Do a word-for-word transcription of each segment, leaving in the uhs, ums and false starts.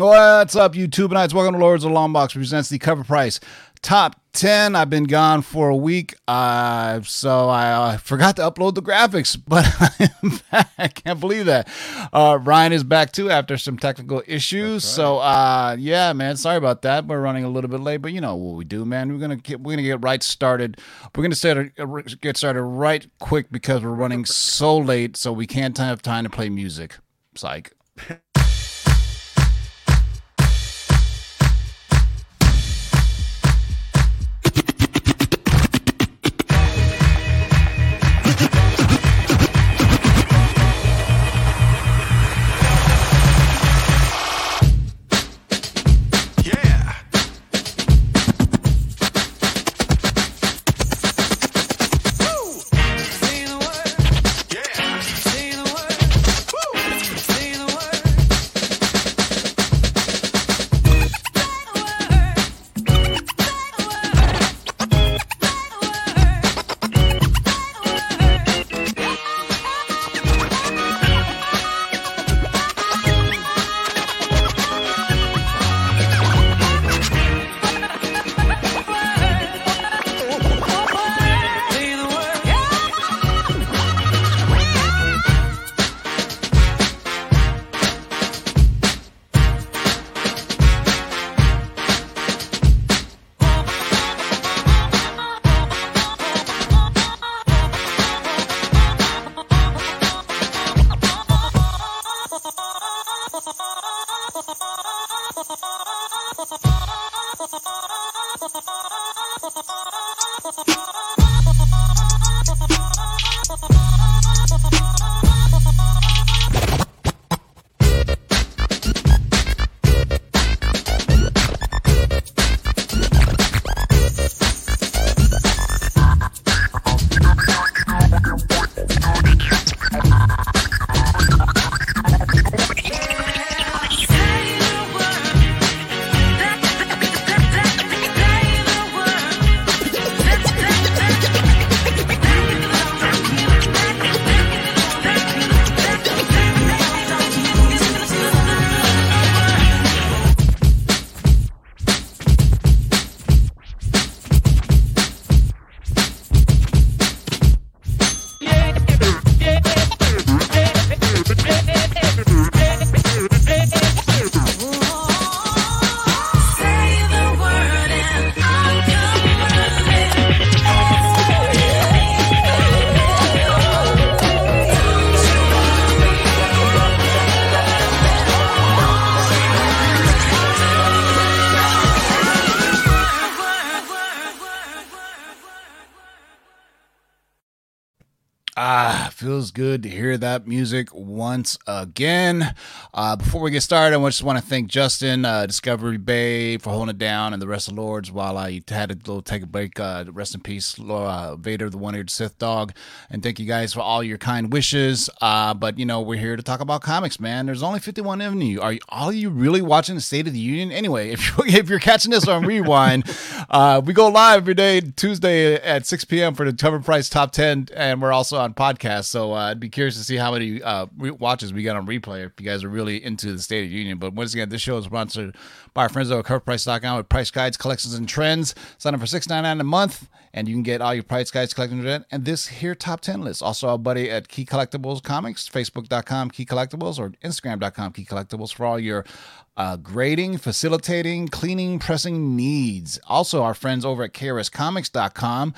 What's up, YouTubeites? Welcome to Lords of the Longbox presents the Cover Price Top ten. I've been gone for a week, uh, so I uh, forgot to upload the graphics, but I'm back. I can't believe that. Uh, Ryan is back, too, after some technical issues. Right. So, uh, yeah, man, sorry about that. We're running a little bit late, but you know what we do, man. We're going to we're gonna get right started. We're going to start, get started right quick because we're running so late, so we can't have time to play music. Psych. Feels good to hear that music once again. Uh, before we get started, I just want to thank Justin, uh, Discovery Bay, for holding it down, and the rest of Lords while I had a little take a break. Uh, rest in peace, uh, Vader, the one-eared Sith dog. And thank you guys for all your kind wishes. Uh, but, you know, we're here to talk about comics, man. There's only fifty-one of you. Are you, all you really watching the State of the Union? Anyway, if, you, if you're catching this on Rewind, uh, we go live every day, Tuesday at six p.m. for the Cover Price Top ten, and we're also on podcasts. So uh, I'd be curious to see how many uh, re- watches we got on replay if you guys are really into the State of the Union. But once again, this show is sponsored by our friends over at Cover Price dot com with price guides, collections, and trends. Sign up for six dollars and ninety-nine cents a month, and you can get all your price guides, collections, and this here top ten list. Also, our buddy at Key Collectibles Comics, Facebook dot com Key Collectibles, or Instagram dot com Key Collectibles for all your uh, grading, facilitating, cleaning, pressing needs. Also, our friends over at K R S Comics dot com.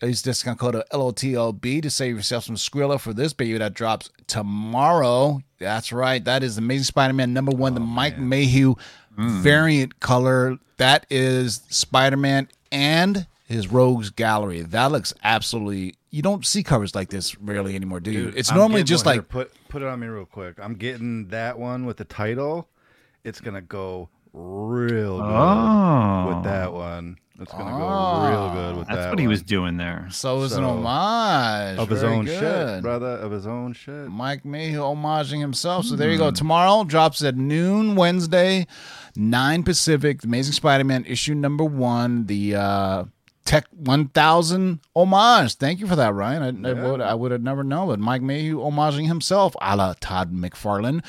Use discount code L O T L B to save yourself some Skrilla for this baby that drops tomorrow. That's right. That is Amazing Spider-Man number one, oh, the Mike man. Mayhew mm. variant color. That is Spider-Man and his Rogues Gallery. That looks absolutely... You don't see covers like this rarely anymore, do you? Dude, it's I'm normally just like... Here. Put put it on me real quick. I'm getting that one with the title. It's going to go real good oh. with that one. It's going to oh, go real good with that's that. That's what one. He was doing there. So it's so, an homage. Of his Very own good. shit, brother. Of his own shit. Mike Mayhew homaging himself. So mm. there you go. Tomorrow drops at noon Wednesday, nine Pacific. Amazing Spider-Man issue number one. The uh, Tech one thousand homage. Thank you for that, Ryan. I, yeah. I would I would have never known, but Mike Mayhew homaging himself a la Todd McFarlane.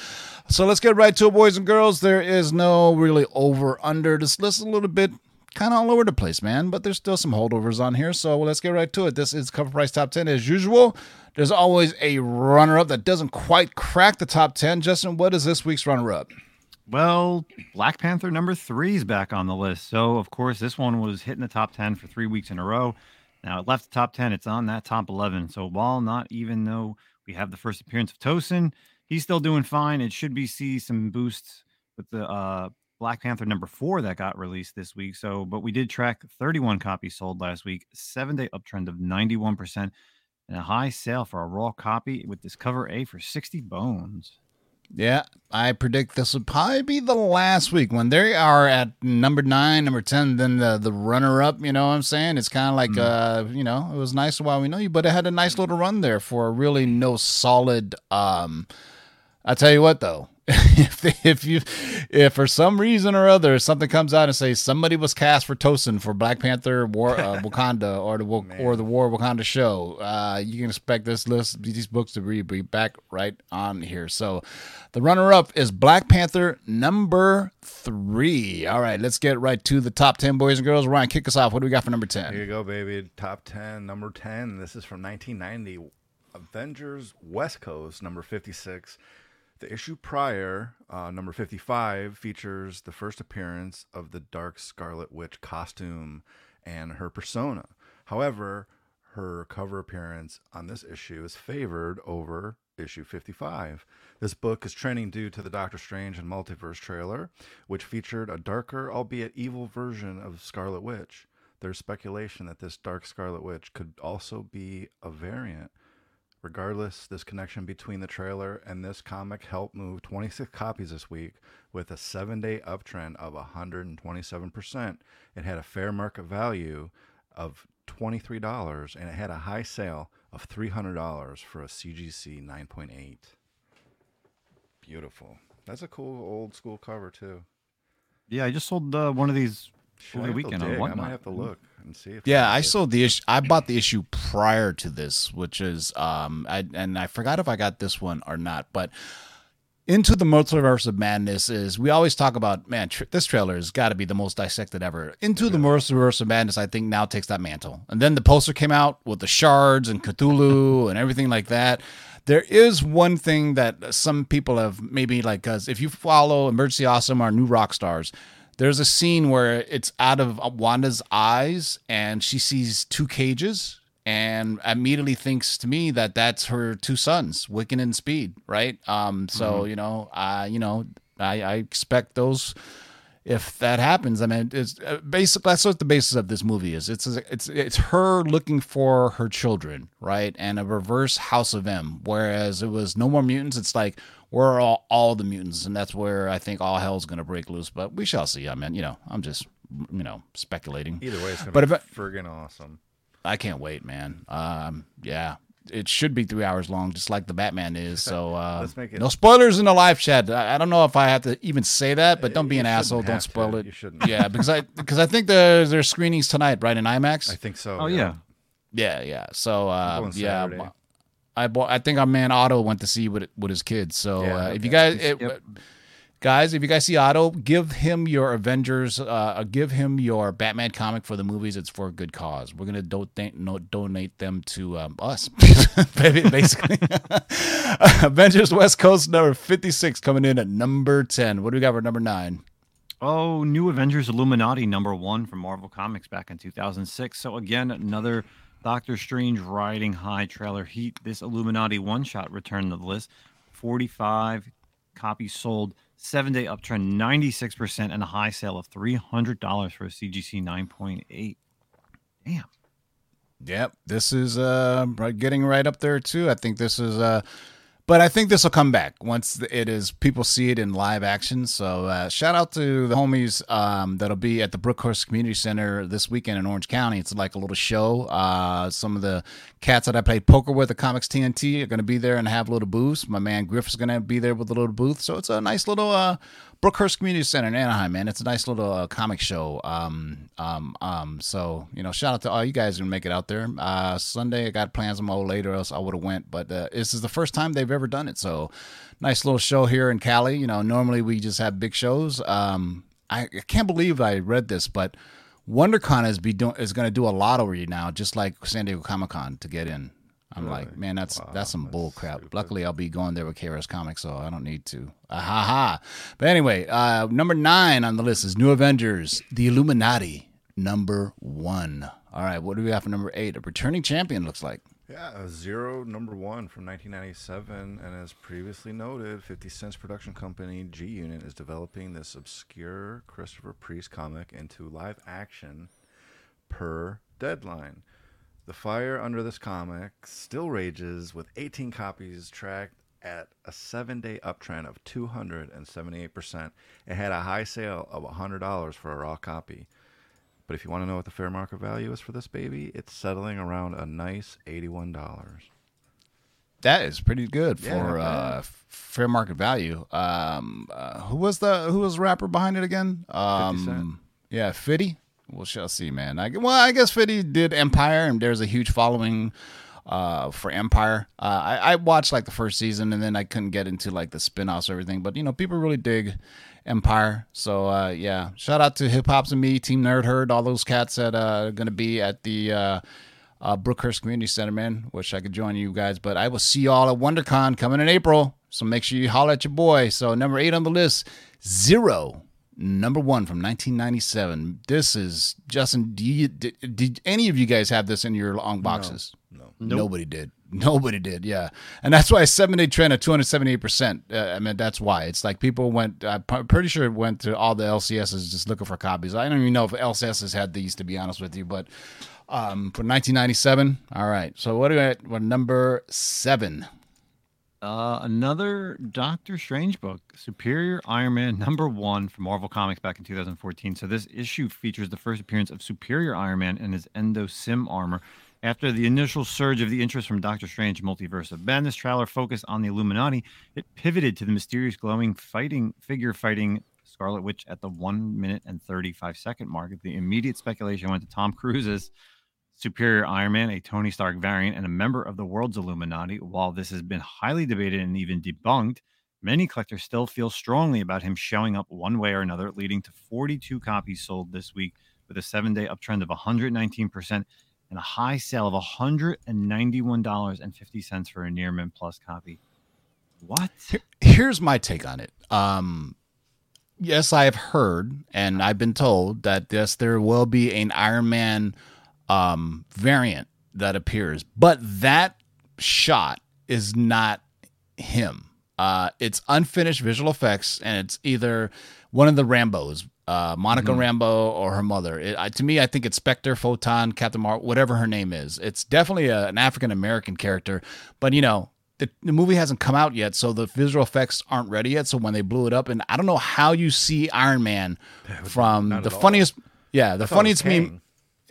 So let's get right to it, boys and girls. There is no really over-under. This list is a little bit kind of all over the place, man, but there's still some holdovers on here, so let's get right to it. This is Cover Price Top ten as usual. There's always a runner-up that doesn't quite crack the top ten. Justin, what is this week's runner-up? Well, Black Panther number three is back on the list. So, of course, this one was hitting the top ten for three weeks in a row. Now, it left the top ten. It's on that top eleven. So, while not even though we have the first appearance of Tosin, he's still doing fine. It should be see some boosts with the uh, Black Panther number four that got released this week. So, but we did track thirty-one copies sold last week, seven-day uptrend of ninety-one percent, and a high sale for a raw copy with this cover A for sixty bones. Yeah, I predict this would probably be the last week when they are at number nine, number ten, then the, the runner-up, you know what I'm saying? It's kind of like, mm-hmm. uh, you know, it was nice while we know you, but it had a nice little run there for really no solid, um, I tell you what, though, if they, if you, if for some reason or other something comes out and says somebody was cast for Tosin for Black Panther War uh, Wakanda or the or the War Wakanda show, uh, you can expect this list these books to be be back right on here. So, the runner up is Black Panther number three. All right, let's get right to the top ten, boys and girls. Ryan, kick us off. What do we got for number ten? Here you go, baby. Top ten, number ten. This is from nineteen ninety, Avengers West Coast number fifty-six. The issue prior, uh, number fifty-five, features the first appearance of the Dark Scarlet Witch costume and her persona. However, her cover appearance on this issue is favored over issue fifty-five. This book is trending due to the Doctor Strange and Multiverse trailer, which featured a darker, albeit evil, version of Scarlet Witch. There's speculation that this Dark Scarlet Witch could also be a variant. Regardless, this connection between the trailer and this comic helped move twenty-six copies this week with a seven-day uptrend of one hundred twenty-seven percent. It had a fair market value of twenty-three dollars, and it had a high sale of three hundred dollars for a C G C nine point eight. Beautiful. That's a cool old-school cover, too. Yeah, I just sold uh, one of these... Should I, weekend I might have to look and see. If yeah, I sold the issue. I bought the issue prior to this, which is um, I and I forgot if I got this one or not. But Into the Multiverse of Madness is we always talk about. Man, tr- this trailer has got to be the most dissected ever. Into yeah. the Multiverse of Madness, I think now takes that mantle. And then the poster came out with the shards and Cthulhu and everything like that. There is one thing that some people have maybe like because if you follow Emergency Awesome or New Rock Stars. There's a scene where it's out of Wanda's eyes and she sees two cages and immediately thinks to me that that's her two sons, Wiccan and Speed, right? Um, so, mm-hmm. you know, I, you know, I, I expect those if that happens. I mean, it's basically that's what the basis of this movie is. It's it's it's her looking for her children, right? And a reverse House of M, whereas it was No More Mutants. It's like. We're all, all the mutants, and that's where I think all hell's going to break loose. But we shall see. I mean, you know, I'm just, you know, speculating. Either way, it's going to be friggin' awesome. I can't wait, man. Um, yeah, it should be three hours long, just like the Batman is. So uh, let's make it. No spoilers in the live chat. I, I don't know if I have to even say that, but don't be you an asshole. Don't spoil to. It. You shouldn't. Yeah, because I because I think there's there's screenings tonight, right in IMAX. I think so. Oh yeah, yeah, yeah. yeah. So uh, yeah. Saturday. I bought, I think our man Otto went to see with with his kids. So yeah, uh, okay. if you guys, it, yep. guys, if you guys see Otto, give him your Avengers, uh, give him your Batman comic for the movies. It's for a good cause. We're gonna do- th- no, donate them to um, us, basically. Avengers West Coast number fifty-six coming in at number ten. What do we got for number nine? Oh, New Avengers Illuminati number one from Marvel Comics back in two thousand six. So again, another. Doctor Strange riding high trailer heat. This Illuminati one-shot returned to the list. forty-five copies sold, seven-day uptrend, ninety-six percent, and a high sale of three hundred dollars for a C G C nine point eight. Damn. Yep, this is uh, getting right up there, too. I think this is... Uh... But I think this will come back once it is people see it in live action. So uh, shout out to the homies um, that'll be at the Brookhurst Community Center this weekend in Orange County. It's like a little show. Uh, some of the cats that I played poker with at Comics T N T are going to be there and have little booths. My man Griff's going to be there with a little booth. So it's a nice little uh, Brookhurst Community Center in Anaheim, man. It's a nice little uh, comic show. Um, um, um, so, you know, shout out to all you guys who make it out there. Uh, Sunday, I got plans. I'm all later, else I would have went. But uh, this is the first time they've ever done it. So, nice little show here in Cali. You know, normally we just have big shows. Um, I, I can't believe I read this, but WonderCon is be doing is going to do a lottery now, just like San Diego Comic-Con, to get in. I'm really? like, man, that's wow, that's some that's bull crap. Stupid. Luckily, I'll be going there with K R S Comics, so I don't need to. Ah, ha ha. But anyway, uh, number nine on the list is New Avengers, The Illuminati, number one. All right, what do we have for number eight? A returning champion, looks like. Yeah, Zero, number one from nineteen ninety-seven. And as previously noted, fifty Cent's production company, G-Unit, is developing this obscure Christopher Priest comic into live action per Deadline. The fire under this comic still rages, with eighteen copies tracked at a seven-day uptrend of two hundred seventy-eight percent. It had a high sale of one hundred dollars for a raw copy. But if you want to know what the fair market value is for this baby, it's settling around a nice eighty-one dollars. That is pretty good for yeah, uh, fair market value. Um, uh, who was the who was the rapper behind it again? Um, fifty Cent. Yeah, fifty. Well, shall see, man. I, well, I guess fifty did Empire, and there's a huge following uh, for Empire. Uh, I, I watched, like, the first season, and then I couldn't get into, like, the spin-offs or everything. But, you know, people really dig Empire. So, uh, yeah, shout out to Hip Hops and Me, Team Nerd Herd, all those cats that uh, are going to be at the uh, uh, Brookhurst Community Center, man. Wish I could join you guys. But I will see you all at WonderCon coming in April. So make sure you holler at your boy. So number eight on the list, Zero. Number one from nineteen ninety-seven. This is, Justin, do you, did, did any of you guys have this in your long boxes? No. no. Nobody nope. did. Nobody did, yeah. And that's why a seven-day trend of two hundred seventy-eight percent. Uh, I mean, that's why. It's like people went, I'm pretty sure it went to all the L C Ss just looking for copies. I don't even know if L C Ss had these, to be honest with you, but um, for nineteen ninety-seven, all right. So what are we at? We're number seven. Uh, another Doctor Strange book, Superior Iron Man, number one from Marvel Comics back in two thousand fourteen. So this issue features the first appearance of Superior Iron Man and his Endo-Sim armor. After the initial surge of the interest from Doctor Strange, Multiverse of Madness trailer focused on the Illuminati, it pivoted to the mysterious glowing fighting figure fighting Scarlet Witch at the one minute and thirty-five second mark. The immediate speculation went to Tom Cruise's Superior Iron Man, a Tony Stark variant, and a member of the world's Illuminati. While this has been highly debated and even debunked, many collectors still feel strongly about him showing up one way or another, leading to forty-two copies sold this week with a seven-day uptrend of one hundred nineteen percent and a high sale of one hundred ninety-one dollars and fifty cents for a near mint plus copy. What? Here's my take on it. Um... Yes, I have heard, and I've been told that, yes, there will be an Iron Man Um, variant that appears, but that shot is not him. Uh, it's unfinished visual effects, and it's either one of the Rambos, uh, Monica mm-hmm. Rambeau or her mother. It, I, to me, I think it's Spectre, Photon, Captain Marvel, whatever her name is. It's definitely a, an African American character, but you know, the, the movie hasn't come out yet, so the visual effects aren't ready yet. So when they blew it up, and I don't know how you see Iron Man from the funniest, all. yeah, the funniest meme.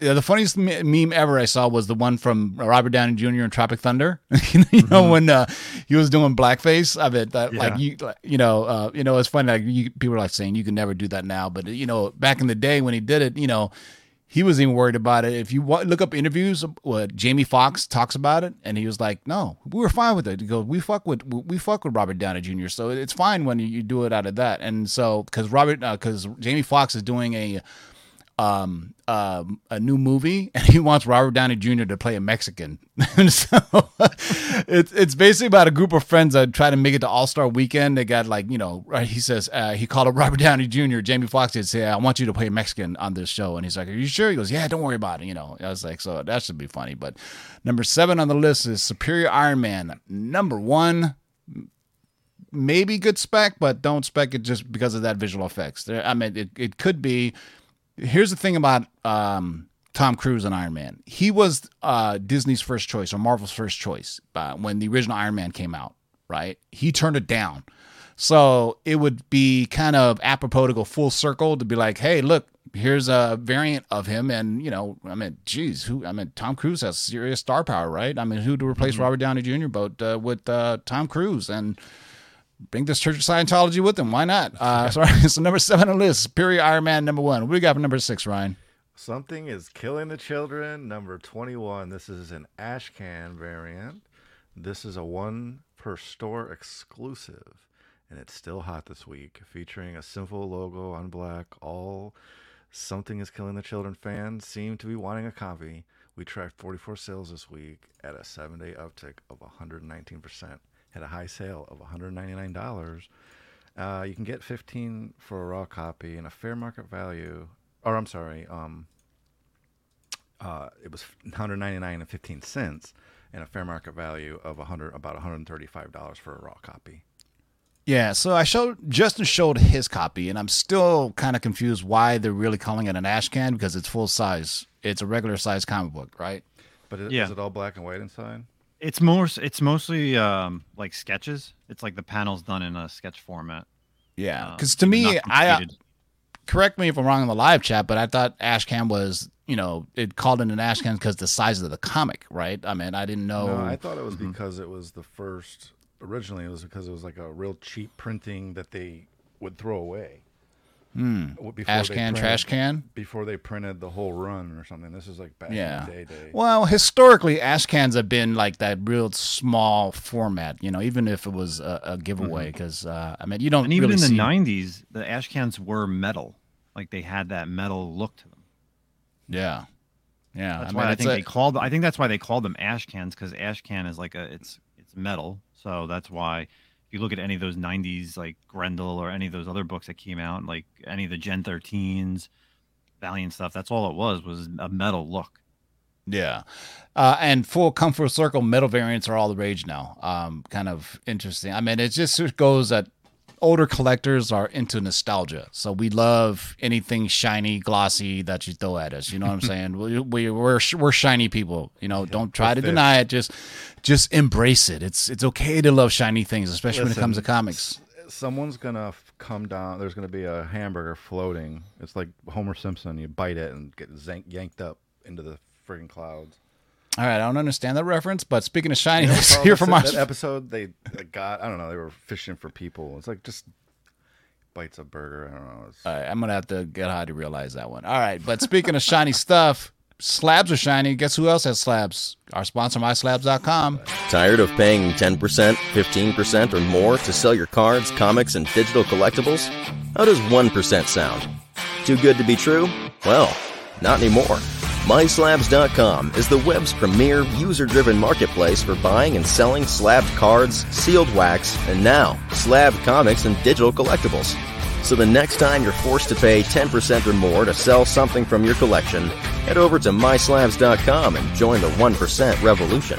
Yeah, the funniest meme ever I saw was the one from Robert Downey Junior in Tropic Thunder. you know mm-hmm. when uh, he was doing blackface. I mean, that, yeah. like you, you know, uh, you know, it's funny. Like you, people are like saying you can never do that now, but you know, back in the day when he did it, you know, he was even worried about it. If you look up interviews, uh, Jamie Foxx talks about it, and he was like, "No, we were fine with it." He goes, "We fuck with we fuck with Robert Downey Junior, so it's fine when you do it out of that." And so, because Robert, because uh, Jamie Foxx is doing a. Um, uh, a new movie, and he wants Robert Downey Junior to play a Mexican. so it's it's basically about a group of friends that try to make it to All Star Weekend. They got like you know, right? He says uh, he called up Robert Downey Junior Jamie Foxx did say, "I want you to play a Mexican on this show," and he's like, "Are you sure?" He goes, "Yeah, don't worry about it." You know, I was like, so that should be funny. But number seven on the list is Superior Iron Man, number one. Maybe good spec, but don't spec it just because of that visual effects. There, I mean, it it could be. Here's the thing about um, Tom Cruise and Iron Man. He was uh, Disney's first choice or Marvel's first choice uh, when the original Iron Man came out, right? He turned it down. So it would be kind of apropos to go full circle to be like, hey, look, here's a variant of him. And, you know, I mean, geez, who, I mean, Tom Cruise has serious star power, right? I mean, who to replace mm-hmm. Robert Downey Junior, but uh, with uh, Tom Cruise and, bring this Church of Scientology with them. Why not? Uh, sorry. So number seven on the list, Superior Iron Man, number one. What do we got for number six, Ryan? Something is Killing the Children, number twenty-one. This is an ash can variant. This is a one-per-store exclusive, and it's still hot this week, featuring a simple logo on black. All Something is Killing the Children fans seem to be wanting a copy. We tracked forty-four sales this week at a seven-day uptick of one hundred nineteen percent. Had a high sale of one hundred ninety-nine dollars. Uh, you can get fifteen dollars for a raw copy and a fair market value. Or I'm sorry, um, uh, it was one hundred ninety-nine dollars and fifteen cents and a fair market value of one hundred about one hundred thirty-five dollars for a raw copy. Yeah, so I showed Justin showed his copy, and I'm still kind of confused why they're really calling it an ash can because it's full size. It's a regular size comic book, right? But it, yeah. Is it all black and white inside? It's more. It's mostly um, like sketches. It's like the panels done in a sketch format. Yeah, because um, to me, I. Correct me if I'm wrong in the live chat, but I thought Ashcan was, you know, it called it an Ashcan because the size of the comic, right? I mean, I didn't know. No, I thought it was mm-hmm. because it was the first. Originally, it was because it was like a real cheap printing that they would throw away. Hmm. Ashcan, trash can? Before they printed the whole run or something. This is like back yeah. in the day, day. Well, historically, Ashcans have been like that real small format, you know, even if it was a, a giveaway. Because, mm-hmm. uh, I mean, you don't and really even in the nineties, the Ashcans were metal. Like they had that metal look to them. Yeah, yeah. That's I why mean, I think a... they called. I think that's why they called them ash cans because ash can is like a it's it's metal. So that's why if you look at any of those nineties like Grendel or any of those other books that came out, like any of the Gen thirteens, Valiant stuff, that's all it was was a metal look. Yeah, uh, and full comfort circle metal variants are all the rage now. Um, kind of interesting. I mean, it just goes at. Older collectors are into nostalgia, so we love anything shiny, glossy that you throw at us. You know what I'm saying? We, we we're we're shiny people. You know, yeah, don't try to deny it. Just just embrace it. It's it's okay to love shiny things, especially Listen, when it comes to comics. Someone's gonna come down. There's gonna be a hamburger floating. It's like Homer Simpson. You bite it and get zank, yanked up into the friggin' clouds. All right, I don't understand that reference, but speaking of shiny, you know, let's hear from us. That episode, they got, I don't know, they were fishing for people. It's like just bites a burger. I don't know. All right, I'm going to have to get high to realize that one. All right, but speaking of shiny stuff, slabs are shiny. Guess who else has slabs? Our sponsor, my slabs dot com. Tired of paying ten percent, fifteen percent, or more to sell your cards, comics, and digital collectibles? How does one percent sound? Too good to be true? Well, not anymore. my slabs dot com is the web's premier user-driven marketplace for buying and selling slabbed cards, sealed wax, and now slab comics and digital collectibles. So the next time you're forced to pay ten percent or more to sell something from your collection, head over to my slabs dot com and join the one percent revolution.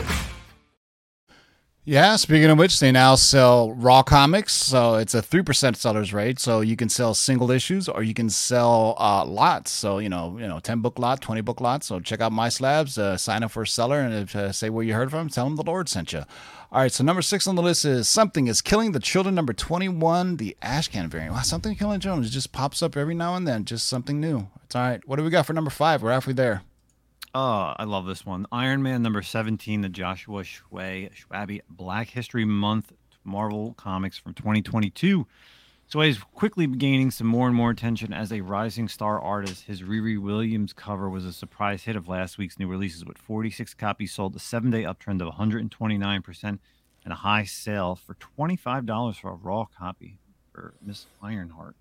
Yeah, speaking of which, they now sell raw comics, so it's a three percent seller's rate. So you can sell single issues or you can sell uh, lots. So, you know, you know, ten-book lot, twenty-book lot. So check out My Slabs, uh, sign up for a seller, and if, uh, say where you heard from, tell them the Lord sent you. All right, so number six on the list is Something is Killing the Children, number twenty-one, the Ashcan variant. Wow, Something Killing the Children just pops up every now and then, just something new. It's all right. What do we got for number five? We're halfway there. Oh, I love this one. Iron Man number seventeen, the Joshua Sway Swaby Black History Month Marvel Comics from twenty twenty-two. Sway is quickly gaining some more and more attention as a rising star artist. His Riri Williams cover was a surprise hit of last week's new releases with forty-six copies sold, a seven-day uptrend of one hundred twenty-nine percent, and a high sale for twenty-five dollars for a raw copy for Miss Ironheart.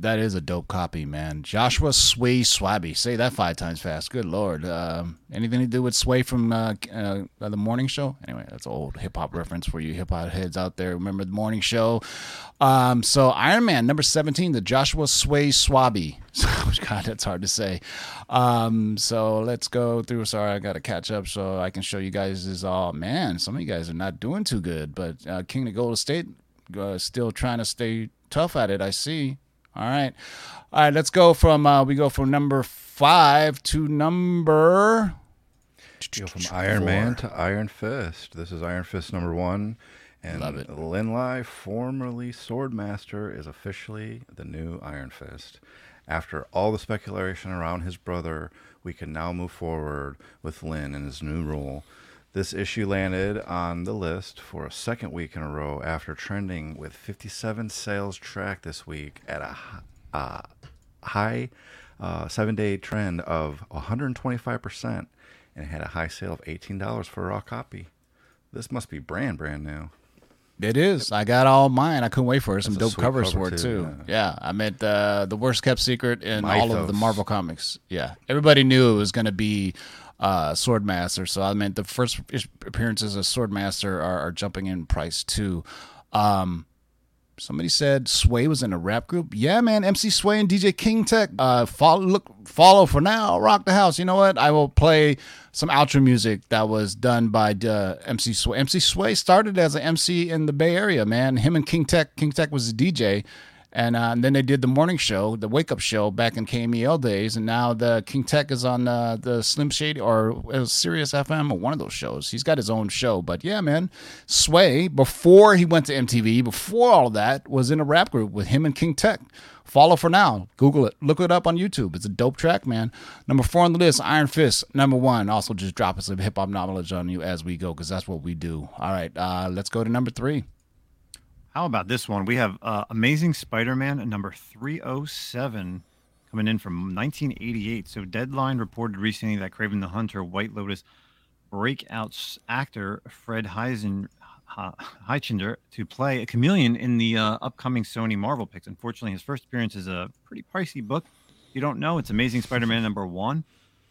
That is a dope copy, man. Joshua Sway Swaby. Say that five times fast. Good Lord. Um, anything to do with Sway from uh, uh, The Morning Show? Anyway, that's an old hip-hop reference for you hip-hop heads out there. Remember The Morning Show? Um, so Iron Man, number seventeen, the Joshua Sway Swaby. God, that's hard to say. Um, so let's go through. Sorry, I got to catch up so I can show you guys this. Oh, man, some of you guys are not doing too good. But uh, King of Golden State uh, still trying to stay tough at it, I see. All right. All right, let's go from uh, we go from number five to number go from Iron four. Man to Iron Fist. This is Iron Fist number one. And love it. Lin Lai, formerly Swordmaster, is officially the new Iron Fist. After all the speculation around his brother, we can now move forward with Lin and his new role. This issue landed on the list for a second week in a row after trending with fifty-seven sales tracked this week at a uh, high uh, seven-day trend of one hundred twenty-five percent and had a high sale of eighteen dollars for a raw copy. This must be brand, brand new. It is. I got all mine. I couldn't wait for it. Some dope covers cover for it, too. too. Yeah. yeah. I meant uh, the worst kept secret in Mythos. All of the Marvel comics. Yeah. Everybody knew it was going to be... Uh, Swordmaster. So I mean, the first appearances of Swordmaster are, are jumping in price too. Um, somebody said Sway was in a rap group. Yeah, man, M C Sway and D J King Tech. Uh, follow, look, follow for now. Rock the house. You know what? I will play some outro music that was done by uh, M C Sway. M C Sway started as an M C in the Bay Area. Man, him and King Tech. King Tech was the D J. And, uh, and then they did the morning show, the wake-up show back in K M E L days, and now the King Tech is on uh, the Slim Shady or uh, Sirius F M or one of those shows. He's got his own show, but yeah, man, Sway, before he went to M T V, before all of that, was in a rap group with him and King Tech. Follow for now. Google it. Look it up on YouTube. It's a dope track, man. Number four on the list, Iron Fist. Number one. Also, just dropping some hip-hop knowledge on you as we go, because that's what we do. All right, uh, let's go to number three. How about this one? We have uh, Amazing Spider-Man number three oh seven coming in from nineteen eighty-eight. So Deadline reported recently that Kraven the Hunter, White Lotus breakout actor Fred Heisen, Heitchinder to play a chameleon in the uh, upcoming Sony Marvel picks. Unfortunately, his first appearance is a pretty pricey book. If you don't know, it's Amazing Spider-Man number one.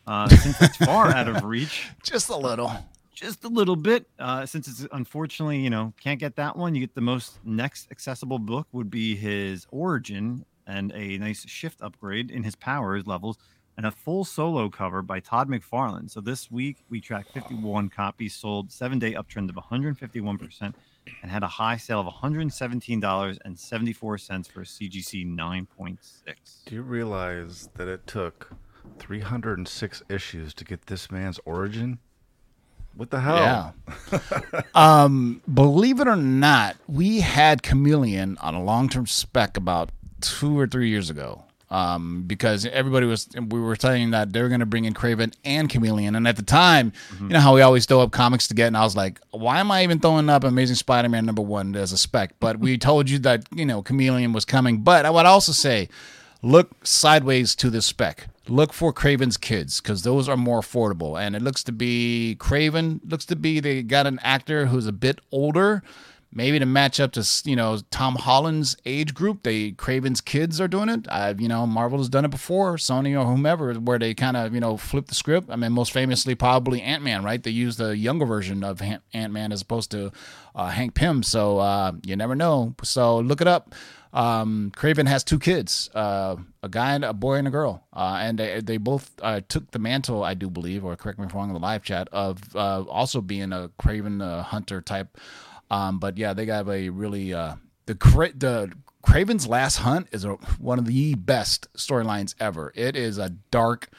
Uh, since it's far out of reach. Just a little. Just a little bit, uh, since it's unfortunately, you know, can't get that one. You get the most next accessible book would be his origin and a nice shift upgrade in his powers levels and a full solo cover by Todd McFarlane. So this week we tracked fifty-one copies sold, seven day uptrend of one hundred fifty-one percent and had a high sale of one hundred seventeen dollars and seventy-four cents for a C G C nine point six. Do you realize that it took three hundred six issues to get this man's origin? What the hell? Yeah. um, believe it or not, we had Chameleon on a long-term spec about two or three years ago um, because everybody was, we were telling that they were going to bring in Kraven and Chameleon. And at the time, mm-hmm. you know how we always throw up comics to get, and I was like, why am I even throwing up Amazing Spider-Man number one as a spec? But we told you that, you know, Chameleon was coming. But I would also say, look sideways to this spec. Look for Kraven's kids because those are more affordable. And it looks to be Kraven. Looks to be they got an actor who's a bit older, maybe to match up to you know Tom Holland's age group. They Kraven's kids are doing it. I've you know Marvel has done it before, Sony or whomever, where they kind of you know flip the script. I mean, most famously probably Ant-Man, right? They used the younger version of Ant-Man as opposed to uh, Hank Pym. So uh, you never know. So look it up. Um, Kraven has two kids, uh, a guy and a boy and a girl. Uh, and they, they both, uh, took the mantle, I do believe, or correct me if I'm wrong in the live chat of, uh, also being a Kraven, uh, hunter type. Um, but yeah, they got a really, uh, the, the Kraven's Last Hunt is a, one of the best storylines ever. It is a dark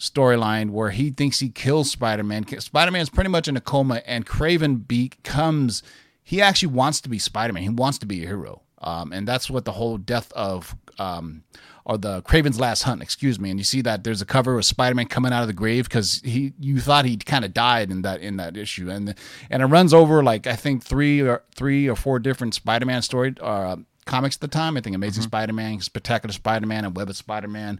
storyline where he thinks he kills Spider-Man. Spider-Man's pretty much in a coma and Kraven becomes, he actually wants to be Spider-Man. He wants to be a hero. Um, and that's what the whole death of, um, or the Kraven's Last Hunt, excuse me. And you see that there's a cover of Spider-Man coming out of the grave because he, you thought he kind of died in that in that issue, and and it runs over like I think three or three or four different Spider-Man story uh, comics at the time. I think Amazing mm-hmm. Spider-Man, Spectacular Spider-Man, and Web of Spider-Man.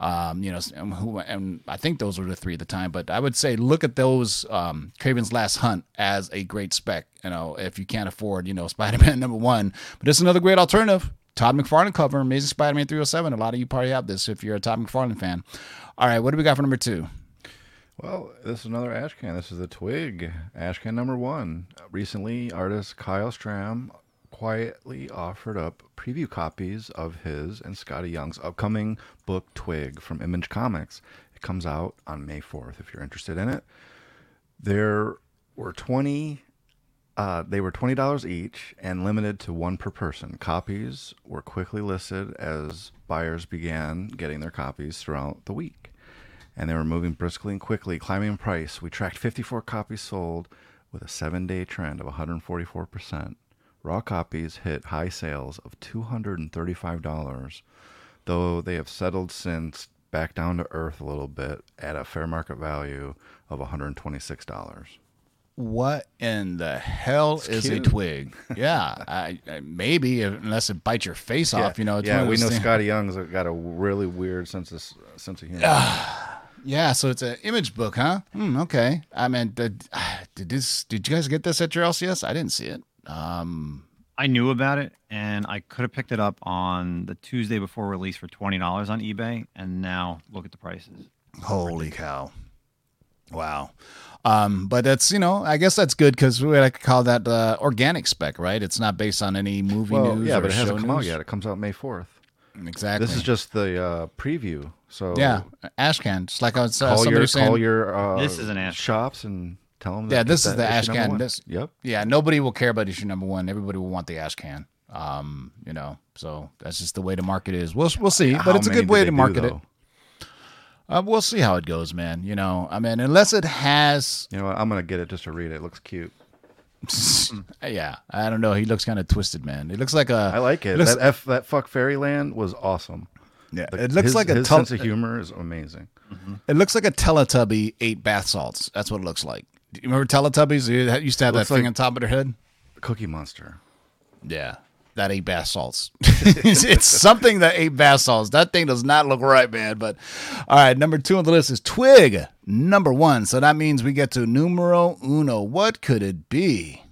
Um, you know, and, who, and I think those were the three at the time. But I would say look at those um, Kraven's Last Hunt as a great spec. You know, if you can't afford, you know, Spider-Man number one. But it's another great alternative. Todd McFarlane cover, Amazing Spider-Man three oh seven. A lot of you probably have this if you're a Todd McFarlane fan. All right, what do we got for number two? Well, this is another ash can. This is the Twig ash can number one. Recently, artist Kyle Stram quietly offered up preview copies of his and Scotty Young's upcoming book Twig from Image Comics. It comes out on May fourth if you're interested in it. There were twenty uh they were twenty dollars each and limited to one per person. Copies were quickly listed as buyers began getting their copies throughout the week. And they were moving briskly and quickly, climbing in price. We tracked fifty-four copies sold with a seven-day trend of one hundred forty-four percent. Raw copies hit high sales of two hundred thirty-five dollars, though they have settled since back down to earth a little bit at a fair market value of one hundred twenty-six dollars. what in the hell it's is cute. A twig? Yeah, I, I, maybe unless it bites your face yeah. off, you know. It's yeah, we know things. Scotty Young's got a really weird sense of uh, sense of humor. Yeah, so it's an image book, huh? Mm, okay. I mean, did, did this? Did you guys get this at your L C S? I didn't see it. Um, I knew about it, and I could have picked it up on the Tuesday before release for twenty dollars on eBay, and now look at the prices. Holy cow. Wow. Um, but that's, you know, I guess that's good because we like to call that uh, organic spec, right? It's not based on any movie well, news yeah, or but it hasn't come out yet. It comes out May fourth. Exactly. This is just the uh, preview. So yeah, Ashcan. Just like I was uh, call your, saying, call your uh, this is an Ashcan. Shops and tell them. That yeah, this is the Ashcan. This, yep. Yeah, nobody will care about issue number one. Everybody will want the Ashcan. Um, you know, so that's just the way to market it is. We'll we'll see, how but it's a good way to market do, it. Uh, we'll see how it goes, man. You know, I mean, unless it has. You know what? I'm gonna get it just to read it. It looks cute. Yeah, I don't know. He looks kind of twisted, man. It looks like a. I like it. it looks, that F, that fuck Fairyland was awesome. Yeah, the, it looks his, like a his tel- sense of humor is amazing. Mm-hmm. It looks like a Teletubby ate bath salts. That's what it looks like. Do you remember Teletubbies? They used to have that thing like on top of their head. Cookie Monster. Yeah, that ate bath salts. it's, it's something that ate bath salts. That thing does not look right, man. But all right, number two on the list is Twig. Number one. So that means we get to numero uno. What could it be?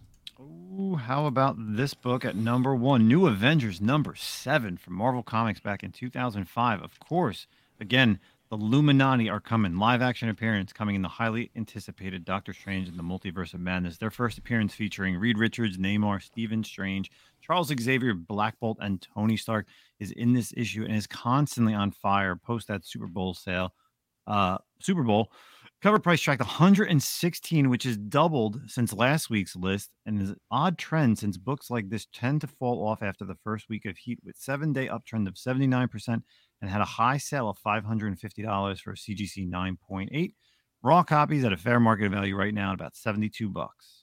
Ooh, how about this book at number one? New Avengers number seven from Marvel Comics back in two thousand five. Of course, again, the Illuminati are coming. Live action appearance coming in the highly anticipated Doctor Strange and the Multiverse of Madness. Their first appearance featuring Reed Richards, Namor, Stephen Strange, Charles Xavier, Black Bolt, and Tony Stark is in this issue and is constantly on fire post that Super Bowl sale. Uh, Super Bowl. Cover price tracked one hundred sixteen, which is doubled since last week's list, and is an odd trend since books like this tend to fall off after the first week of heat, with seven-day uptrend of seventy-nine percent and had a high sale of five hundred fifty dollars for a C G C nine point eight. Raw copies at a fair market value right now at about seventy-two bucks.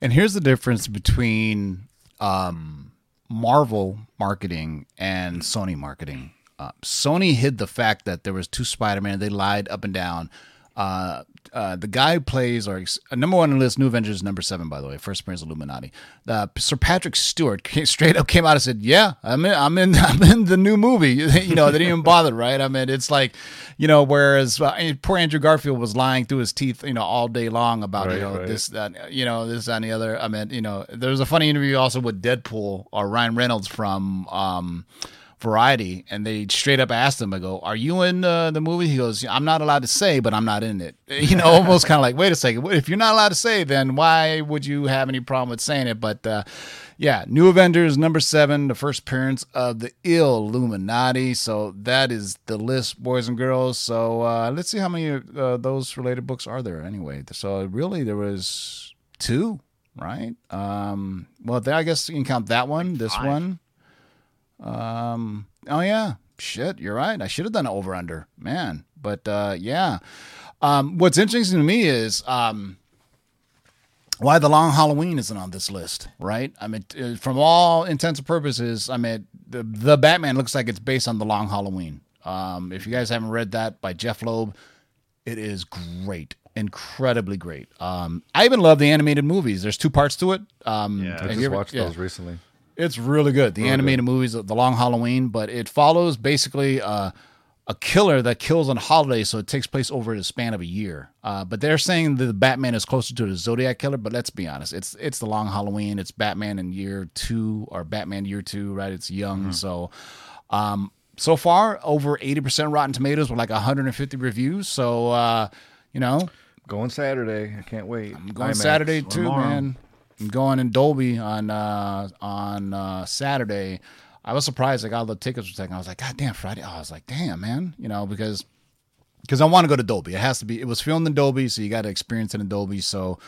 And here's the difference between um, Marvel marketing and Sony marketing. Uh, Sony hid the fact that there was two Spider-Man. They lied up and down. Uh, uh, the guy who plays, or uh, number one on the list, New Avengers, number seven, by the way, first appearance of Illuminati. Uh, Sir Patrick Stewart came, straight up came out and said, "Yeah, I'm in, I'm in, I'm in the new movie." You know, they didn't even bother, right? I mean, it's like, you know, whereas uh, poor Andrew Garfield was lying through his teeth, you know, all day long about right, you know right. this, uh, you know this and the other. I mean, you know, there was a funny interview also with Deadpool or Ryan Reynolds from. Um, Variety, and they straight up asked him, I go, "Are you in uh, the movie?" He goes, "I'm not allowed to say, but I'm not in it." You know, almost kind of like, wait a second, if you're not allowed to say, then why would you have any problem with saying it? But uh, yeah, New Avengers number seven, the first appearance of the Illuminati. So that is the list, boys and girls. So uh, let's see how many of uh, those related books are there anyway. So really there was two, right? Um, well, I guess you can count that one, this Five. one. Um. Oh yeah. Shit. You're right. I should have done over under, man. But uh, yeah. Um. What's interesting to me is um. why the Long Halloween isn't on this list, right? I mean, from all intents and purposes, I mean, the, the Batman looks like it's based on the Long Halloween. Um. If you guys haven't read that by Jeff Loeb, it is great. Incredibly great. Um. I even love the animated movies. There's two parts to it. Um. Yeah. I just ever, watched yeah. those recently. It's really good. The really animated good. movies, The Long Halloween, but it follows basically uh, a killer that kills on holidays, so it takes place over the span of a year. Uh, but they're saying that the Batman is closer to the Zodiac killer, but let's be honest. It's it's The Long Halloween. It's Batman in year two, or Batman year two, right? It's young. Mm-hmm. So um, so far, over eighty percent Rotten Tomatoes with like one hundred fifty reviews. So, uh, you know. Going Saturday. I can't wait. I'm going IMAX. Saturday too, tomorrow. Man. I'm going in Dolby on uh, on uh, Saturday. I was surprised I got all the tickets for a second. I was like, God damn, Friday. Oh, I was like, damn, man. You know, because because I want to go to Dolby. It has to be. It was filmed in Dolby, so you got to experience it in Dolby. So,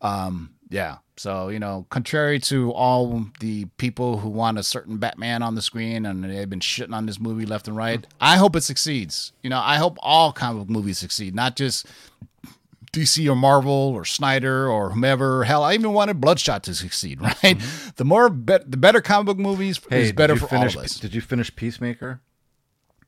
um, yeah. So, you know, contrary to all the people who want a certain Batman on the screen and they've been shitting on this movie left and right, I hope it succeeds. You know, I hope all comic book movies succeed, not just D C or Marvel or Snyder or whomever. Hell, I even wanted Bloodshot to succeed, right? Mm-hmm. The more, be- the better comic book movies hey, is better for finish, all of us. Did you finish Peacemaker?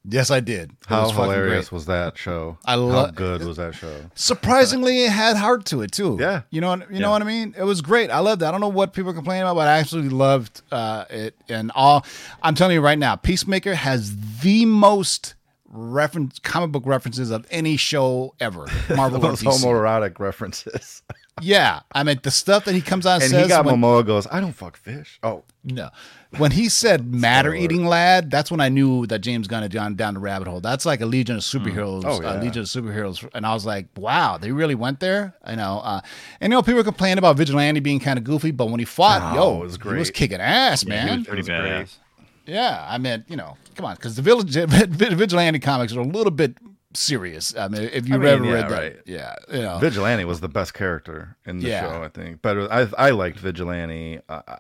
Yes, I did. How was hilarious was that show? I love. How good was that show? Surprisingly, it had heart to it too. Yeah, you know, you yeah. know what I mean. It was great. I loved it. I don't know what people are complaining about, but I absolutely loved uh, it. And all, I'm telling you right now, Peacemaker has the most reference comic book references of any show ever. Marvel the most homoerotic references. Yeah, I mean the stuff that he comes out and, and says. And he got when, Momoa goes, I don't fuck fish. Oh no, when he said "matter eating lad," that's when I knew that James Gunn had gone down the rabbit hole. That's like a Legion of Superheroes, mm. oh, yeah. uh, Legion of Superheroes, and I was like, wow, they really went there. You know, uh, and you know people complained about Vigilante being kind of goofy, but when he fought, oh, yo, it was great. He was kicking ass, man. Yeah, he was pretty badass. Yeah, I mean, you know, come on, because the Vigilante comics are a little bit. Serious. I mean, if you I mean, ever yeah, read that, right. yeah, you know. Vigilante was the best character in the yeah. show, I think. But I, I liked Vigilante uh,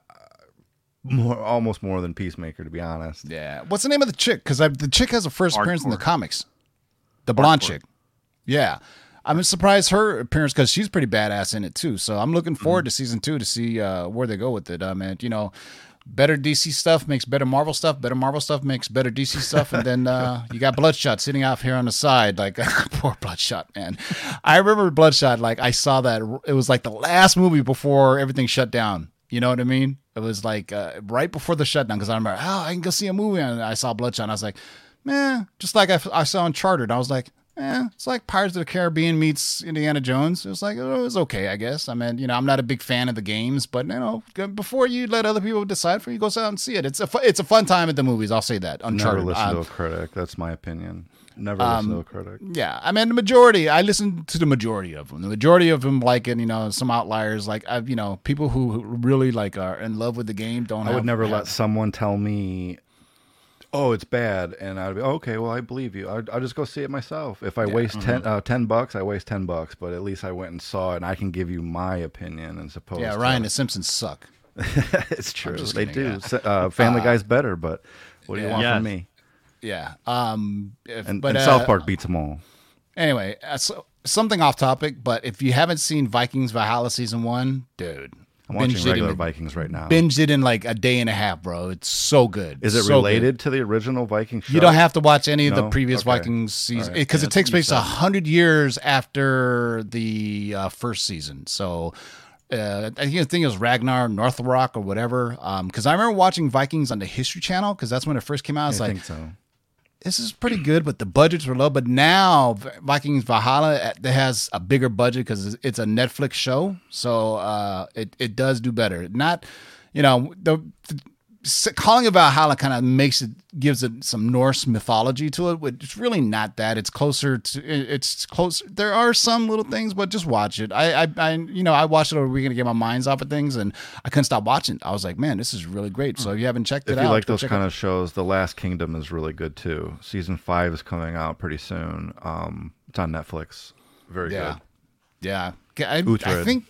more, almost more than Peacemaker, to be honest. Yeah. What's the name of the chick? Because the chick has a first Art appearance Ford. in the comics. The blonde Art chick. Ford. Yeah, I'm surprised her appearance because she's pretty badass in it too. So I'm looking forward mm-hmm. to season two to see uh, where they go with it. I mean, you know. Better D C stuff makes better Marvel stuff. Better Marvel stuff makes better D C stuff. And then uh, you got Bloodshot sitting off here on the side. Like, poor Bloodshot, man. I remember Bloodshot. Like, I saw that. It was like the last movie before everything shut down. You know what I mean? It was like uh, right before the shutdown. Because I remember, oh, I can go see a movie. And I saw Bloodshot. And I was like, man, just like I, I saw Uncharted. I was like, eh, it's like Pirates of the Caribbean meets Indiana Jones. It was like, oh, it was okay, I guess. I mean, you know, I'm not a big fan of the games, but, you know, before you let other people decide for you, go out and see it. It's a, fu- it's a fun time at the movies. I'll say that. Uncharted. Never listen um, to a critic. That's my opinion. Never listen um, to a critic. Yeah. I mean, the majority, I listen to the majority of them. The majority of them like it, you know, some outliers. Like, I've, you know, people who really, like, are in love with the game don't I have, would never have, let someone tell me... oh, it's bad, and I'd be, oh, okay, well, I believe you. I'll, I'll just go see it myself. If I yeah, waste mm-hmm. ten, uh, ten bucks, I waste ten bucks, but at least I went and saw it, and I can give you my opinion and suppose. Yeah, Ryan, to... the Simpsons suck. It's true. They kidding, do. Yeah. Uh, Family uh, Guy's better, but what do yeah, you want yeah. from me? Yeah. Um, if, and but, and uh, South Park beats them all. Anyway, uh, so, something off topic, but if you haven't seen Vikings Valhalla Season one, dude. I'm watching regular in, Vikings right now. Binged it in like a day and a half, bro. It's so good. Is it so related good. to the original Vikings show? You don't have to watch any of no? the previous okay. Vikings season because right. yeah, it takes place a hundred years after the uh, first season. So uh, I think the thing is Ragnar Northrock or whatever. Because um, I remember watching Vikings on the History Channel because that's when it first came out. I was yeah, like, I think so. This is pretty good, but the budgets were low. But now Vikings Valhalla has a bigger budget because it's a Netflix show, so uh, it it does do better. Not, you know, the, the calling it Valhalla kind of makes it gives it some Norse mythology to it, which it's really not that. It's closer to it's closer. There are some little things, but just watch it. I I, I you know I watched it over the weekend to get my minds off of things, and I couldn't stop watching. I was like, man, this is really great. So if you haven't checked it out, if you like those kind of shows, The Last Kingdom is really good too. Season five is coming out pretty soon. Um, it's on Netflix. Very yeah. good. Yeah, I, I think.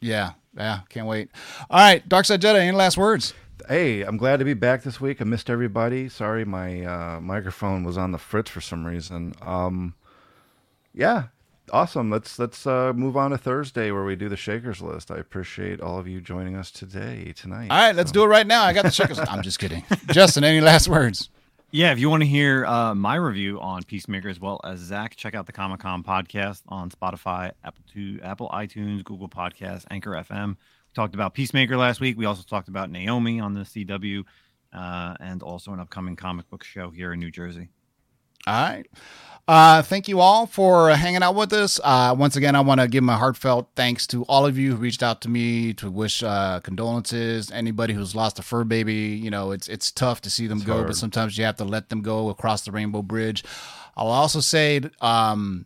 Yeah, yeah, can't wait. All right, Darkside Jedi. Any last words? Hey, I'm glad to be back this week. I missed everybody. Sorry, my uh, microphone was on the fritz for some reason. Um, yeah, awesome. Let's let's uh, move on to Thursday where we do the Shakers List. I appreciate all of you joining us today, tonight. All right, so. Let's do it right now. I got the Shakers List. I'm just kidding. Justin, any last words? Yeah, if you want to hear uh, my review on Peacemaker as well as Zach, check out the Comic-Con podcast on Spotify, Apple, to, Apple iTunes, Google Podcasts, Anchor F M. Talked about Peacemaker last week. We also talked about Naomi on the C W uh, and also an upcoming comic book show here in New Jersey. All right. Uh, thank you all for hanging out with us. Uh, once again, I want to give my heartfelt thanks to all of you who reached out to me to wish uh, condolences. Anybody who's lost a fur baby, you know, it's it's tough to see them it's go, hard. But sometimes you have to let them go across the Rainbow Bridge. I'll also say um,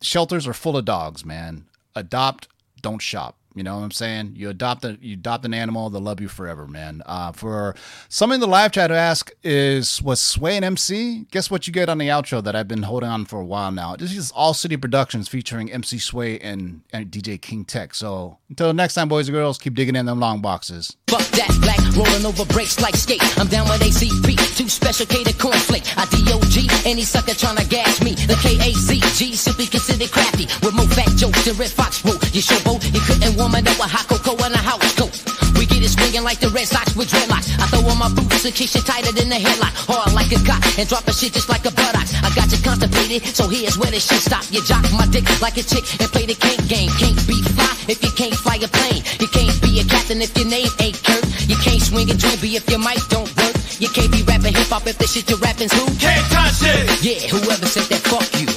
shelters are full of dogs, man. Adopt, don't shop. You know what I'm saying? You adopt a, you adopt an animal, they'll love you forever, man. Uh, for someone in the live chat to ask is, was Sway an M C? Guess what you get on the outro that I've been holding on for a while now. This is All City Productions featuring M C Sway and, and D J King Tech. So until next time, boys and girls, keep digging in them long boxes. Fuck that black, rolling over brakes like skate. I'm down with A C P, two special K to cornflake. I D O G, any sucker trying to gas me. The K A C G, simply considered crafty. With more fat jokes than Red Fox wrote. You showboat, you couldn't warm it up with hot cocoa and a house coat. We get it swinging like like the Red Sox with dreadlocks. I throw on my boots to kick shit tighter than a headlock. Hard like a cock and drop a shit just like a buttocks. I got you constipated, so here's where this shit stop. You jock my dick like a chick and play the kink game. Can't be fly if you can't fly a plane. You can't be a captain if your name ain't Kirk. You can't swing a doobie if your mic don't work. You can't be rapping hip hop if the shit you're rapping's who? Can't touch it! Yeah, whoever said that, fuck you.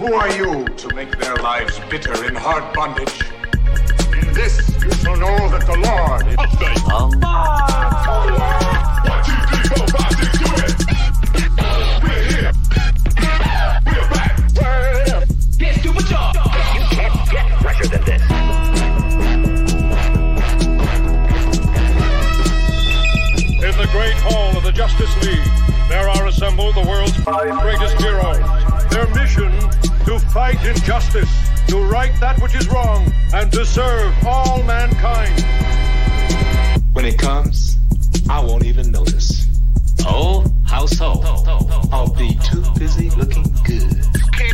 Who are you to make their lives bitter in hard bondage? In this, you shall know that the Lord is up there. Oh. One, two, three, four, five, six, do it. We're here. We're back. Word up. This superstar. You can't get fresher than this. In the great hall of the Justice League, there are assembled the world's five greatest heroes. Their mission to fight injustice, to right that which is wrong, and to serve all mankind. When it comes, I won't even notice. Oh, how so? I'll be too busy looking good.